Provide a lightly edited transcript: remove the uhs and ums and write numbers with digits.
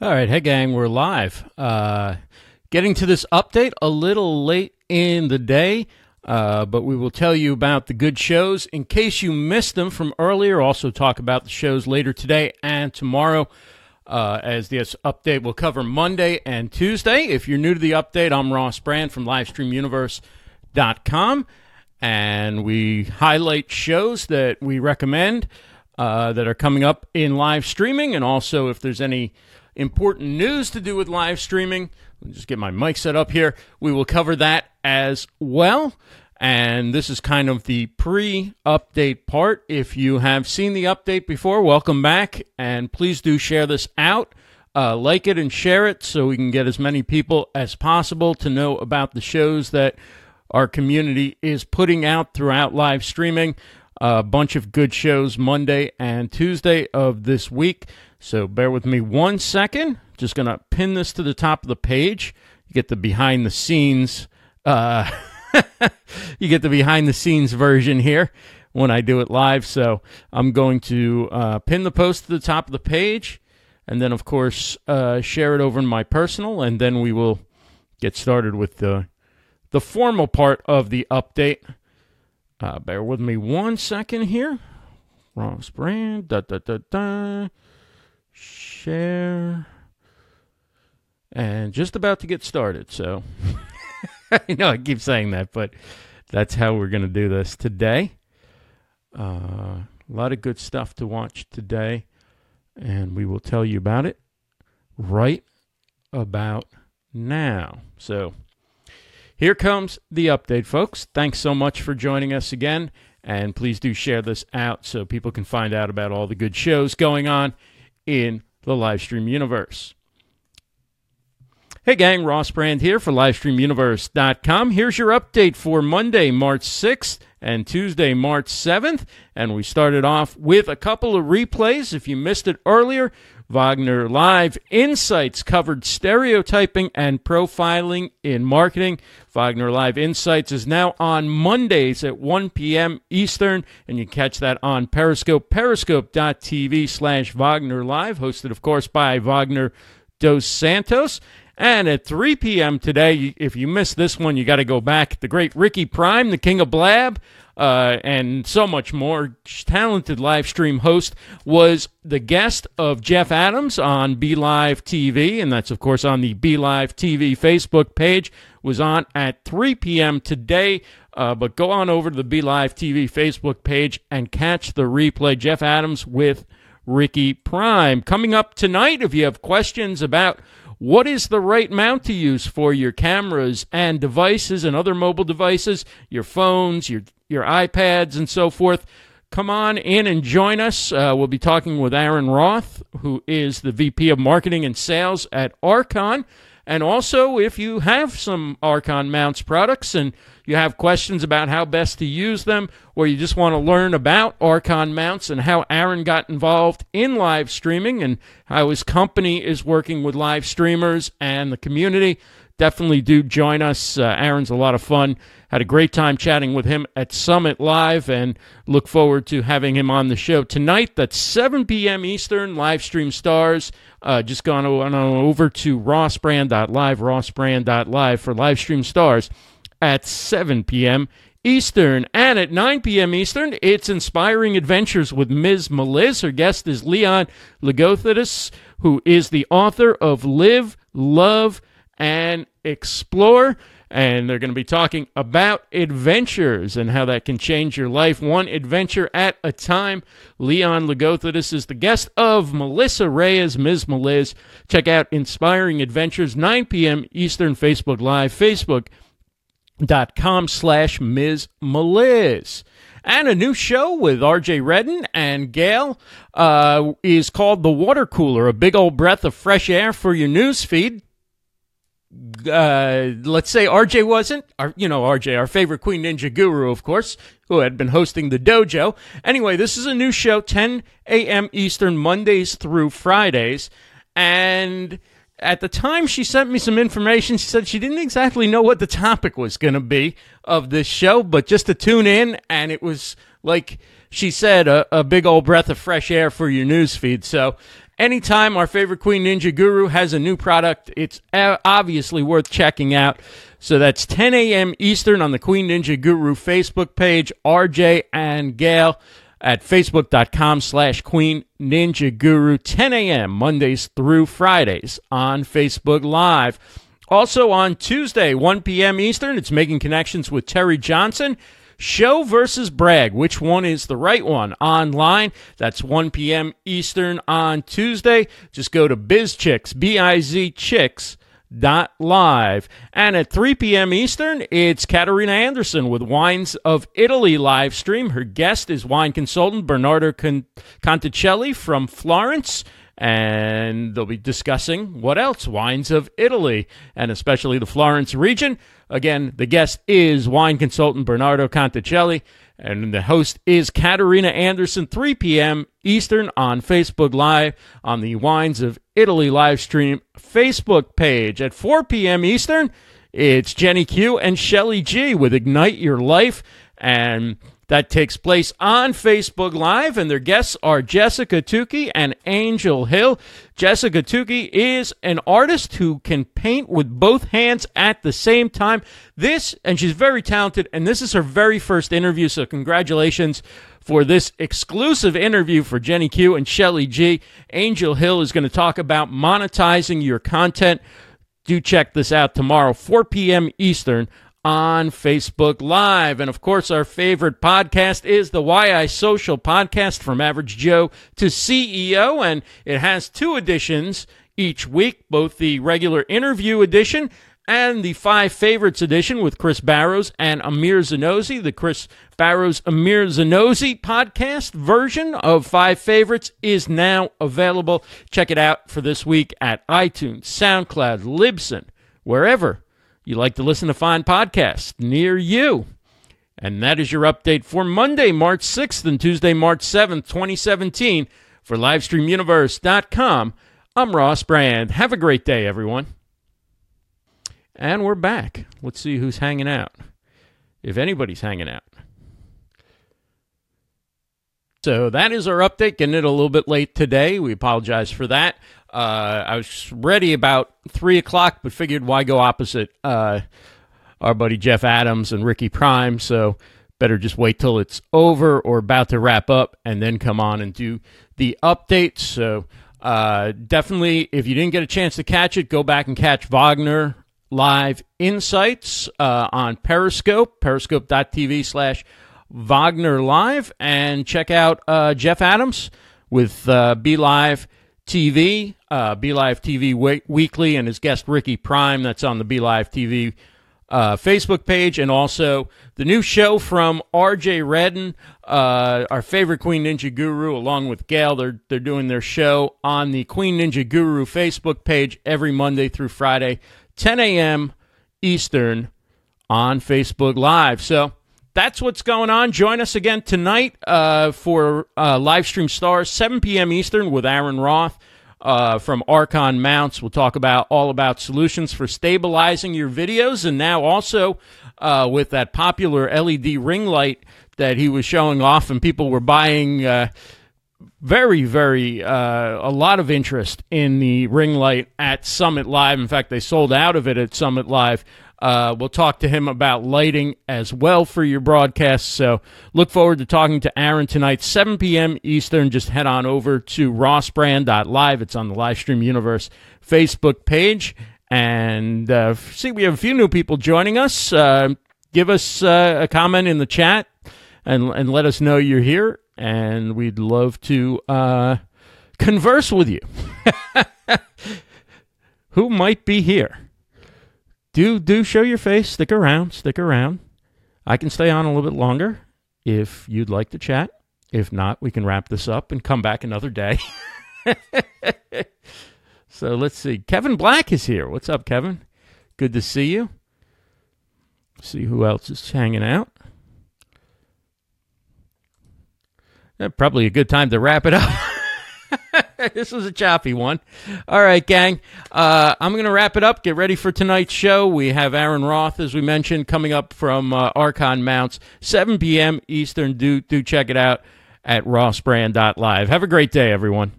All right. Hey, gang, we're live. Getting to this update a little late in the day, but we will tell you about the good shows in case you missed them from earlier. Also talk about the shows later today and tomorrow, as this update will cover Monday and Tuesday. If you're new to the update, I'm Ross Brand from LivestreamUniverse.com, and we highlight shows that we recommend that are coming up in live streaming, and also if there's any important news to do with live streaming. Let me just get my mic set up here. We will cover that as well. And this is kind of the pre-update part. If you have seen the update before, welcome back. And please do share this out. Like it and share it so we can get as many people as possible to know about the shows that our community is putting out throughout live streaming. A bunch of good shows Monday and Tuesday of this week. So bear with me one second. Just going to pin this to the top of the page. You get the behind the scenes. You get the behind the scenes version here when I do it live. So I'm going to pin the post to the top of the page. And then, of course, share it over in my personal. And then we will get started with the formal part of the update. Bear with me one second here. Ross Brand. Share, and just about to get started, so I know I keep saying that, but that's how we're going to do this today. A lot of good stuff to watch today, and we will tell you about it right about now. So here comes the update, folks. Thanks so much for joining us again, and please do share this out so people can find out about all the good shows going on in the Livestream Universe. Hey gang, Ross Brand here for LivestreamUniverse.com. Here's your update for Monday, March 6th and Tuesday, March 7th. And we started off with a couple of replays. If you missed it earlier, Wagner Live Insights covered stereotyping and profiling in marketing. Wagner Live Insights is now on Mondays at 1 p.m. Eastern, and you can catch that on Periscope, periscope.tv/Wagner Live, hosted, of course, by Wagner Dos Santos. And at 3 p.m. today, if you missed this one, you got to go back. The great Ricky Prime, the King of Blab, and so much more, talented live stream host, was the guest of Jeff Adams on BeLive TV, and that's, of course, on the BeLive TV Facebook page, was on at 3 p.m. today, but go on over to the BeLive TV Facebook page and catch the replay, Jeff Adams with Ricky Prime. Coming up tonight, if you have questions about what is the right mount to use for your cameras and devices and other mobile devices, your phones, your iPads, and so forth, come on in and join us. We'll be talking with Aaron Roth, who is the VP of Marketing and Sales at Archon. And also, if you have some Archon Mounts products and you have questions about how best to use them, or you just want to learn about Archon Mounts and how Aaron got involved in live streaming and how his company is working with live streamers and the community, definitely do join us. Aaron's a lot of fun. Had a great time chatting with him at Summit Live, and look forward to having him on the show tonight. That's 7 p.m. Eastern, Livestream Stars. Just gone on over to rossbrand.live, rossbrand.live for Livestream Stars at 7 p.m. Eastern. And at 9 p.m. Eastern, it's Inspiring Adventures with Ms. Meliz. Her guest is Leon Ligothidis, who is the author of Live, Love, and Explore, and they're going to be talking about adventures and how that can change your life one adventure at a time. Leon Ligothidis is the guest of Melissa Reyes, Ms. Meliz. Check out Inspiring Adventures, 9 p.m. Eastern, Facebook Live, facebook.com/Ms. Meliz. And a new show with RJ Redden and Gail is called The Water Cooler, a big old breath of fresh air for your newsfeed. Let's say RJ wasn't, RJ, our favorite Queen Ninja Guru, of course, who had been hosting the dojo. Anyway, this is a new show, 10 a.m. Eastern, Mondays through Fridays. And at the time she sent me some information, she said she didn't exactly know what the topic was going to be of this show, but just to tune in, and it was, like she said, a big old breath of fresh air for your newsfeed. So Anytime our favorite Queen Ninja Guru has a new product, it's obviously worth checking out. So that's 10 a.m. Eastern on the Queen Ninja Guru Facebook page, RJ and Gail at facebook.com/Queen Ninja Guru, 10 a.m. Mondays through Fridays on Facebook Live. Also on Tuesday, 1 p.m. Eastern, it's Making Connections with Terry Johnson. Show versus brag, which one is the right one online? That's 1 p.m. Eastern on Tuesday. Just go to BizChicks, BizChicks.live. And at 3 p.m. Eastern, it's Katerina Anderson with Wines of Italy live stream. Her guest is wine consultant Bernardo Conticelli from Florence. And they'll be discussing what else? Wines of Italy, and especially the Florence region. Again, the guest is wine consultant Bernardo Conticelli, and the host is Katerina Anderson, 3 p.m. Eastern on Facebook Live on the Wines of Italy live stream Facebook page. At 4 p.m. Eastern, it's Jenny Q and Shelly G with Ignite Your Life, and that takes place on Facebook Live, and their guests are Jessica Tukey and Angel Hill. Jessica Tukey is an artist who can paint with both hands at the same time. And she's very talented, and this is her very first interview, so congratulations for this exclusive interview for Jenny Q and Shelly G. Angel Hill is going to talk about monetizing your content. Do check this out tomorrow, 4 p.m. Eastern, on Facebook Live. And of course, our favorite podcast is the YI Social Podcast, From Average Joe to CEO, and it has two editions each week, both the regular interview edition and the Five Favorites edition with Chris Barrows and Amir Zanosi. The Chris Barrows Amir Zanosi podcast version of Five Favorites is now available. Check it out for this week at iTunes, SoundCloud, Libsyn, wherever you like to listen to fine podcasts near you. And that is your update for Monday, March 6th and Tuesday, March 7th, 2017. For LivestreamUniverse.com, I'm Ross Brand. Have a great day, everyone. And we're back. Let's see who's hanging out, if anybody's hanging out. So that is our update. Getting it a little bit late today. We apologize for that. I was ready about 3 o'clock, but figured why go opposite our buddy Jeff Adams and Ricky Prime, so better just wait till it's over or about to wrap up and then come on and do the updates. So definitely, if you didn't get a chance to catch it, go back and catch Wagner Live Insights on Periscope, periscope.tv/Wagner Live, and check out Jeff Adams with BeLive TV, BeLive TV Weekly, and his guest Ricky Prime. That's on the BeLive TV Facebook page, and also the new show from RJ Redden, our favorite Queen Ninja Guru, along with Gail. They're doing their show on the Queen Ninja Guru Facebook page every Monday through Friday, 10 a.m. Eastern on Facebook Live. So that's what's going on. Join us again tonight for Livestream Stars, 7 p.m. Eastern, with Aaron Roth from Archon Mounts. We'll talk about all about solutions for stabilizing your videos, and now also with that popular LED ring light that he was showing off, and people were buying a lot of interest in the ring light at Summit Live. In fact, they sold out of it at Summit Live. We'll talk to him about lighting as well for your broadcast. So look forward to talking to Aaron tonight, 7 p.m. Eastern. Just head on over to rossbrand.live. It's on the Livestream Universe Facebook page. And see, we have a few new people joining us. Give us a comment in the chat and let us know you're here. And we'd love to converse with you. Who might be here? Do show your face. Stick around. I can stay on a little bit longer if you'd like to chat. If not, we can wrap this up and come back another day. So let's see. Kevin Black is here. What's up, Kevin? Good to see you. See who else is hanging out. Probably a good time to wrap it up. This was a choppy one. All right, gang. I'm going to wrap it up. Get ready for tonight's show. We have Aaron Roth, as we mentioned, coming up from Archon Mounts, 7 p.m. Eastern. Do check it out at rossbrand.live. Have a great day, everyone.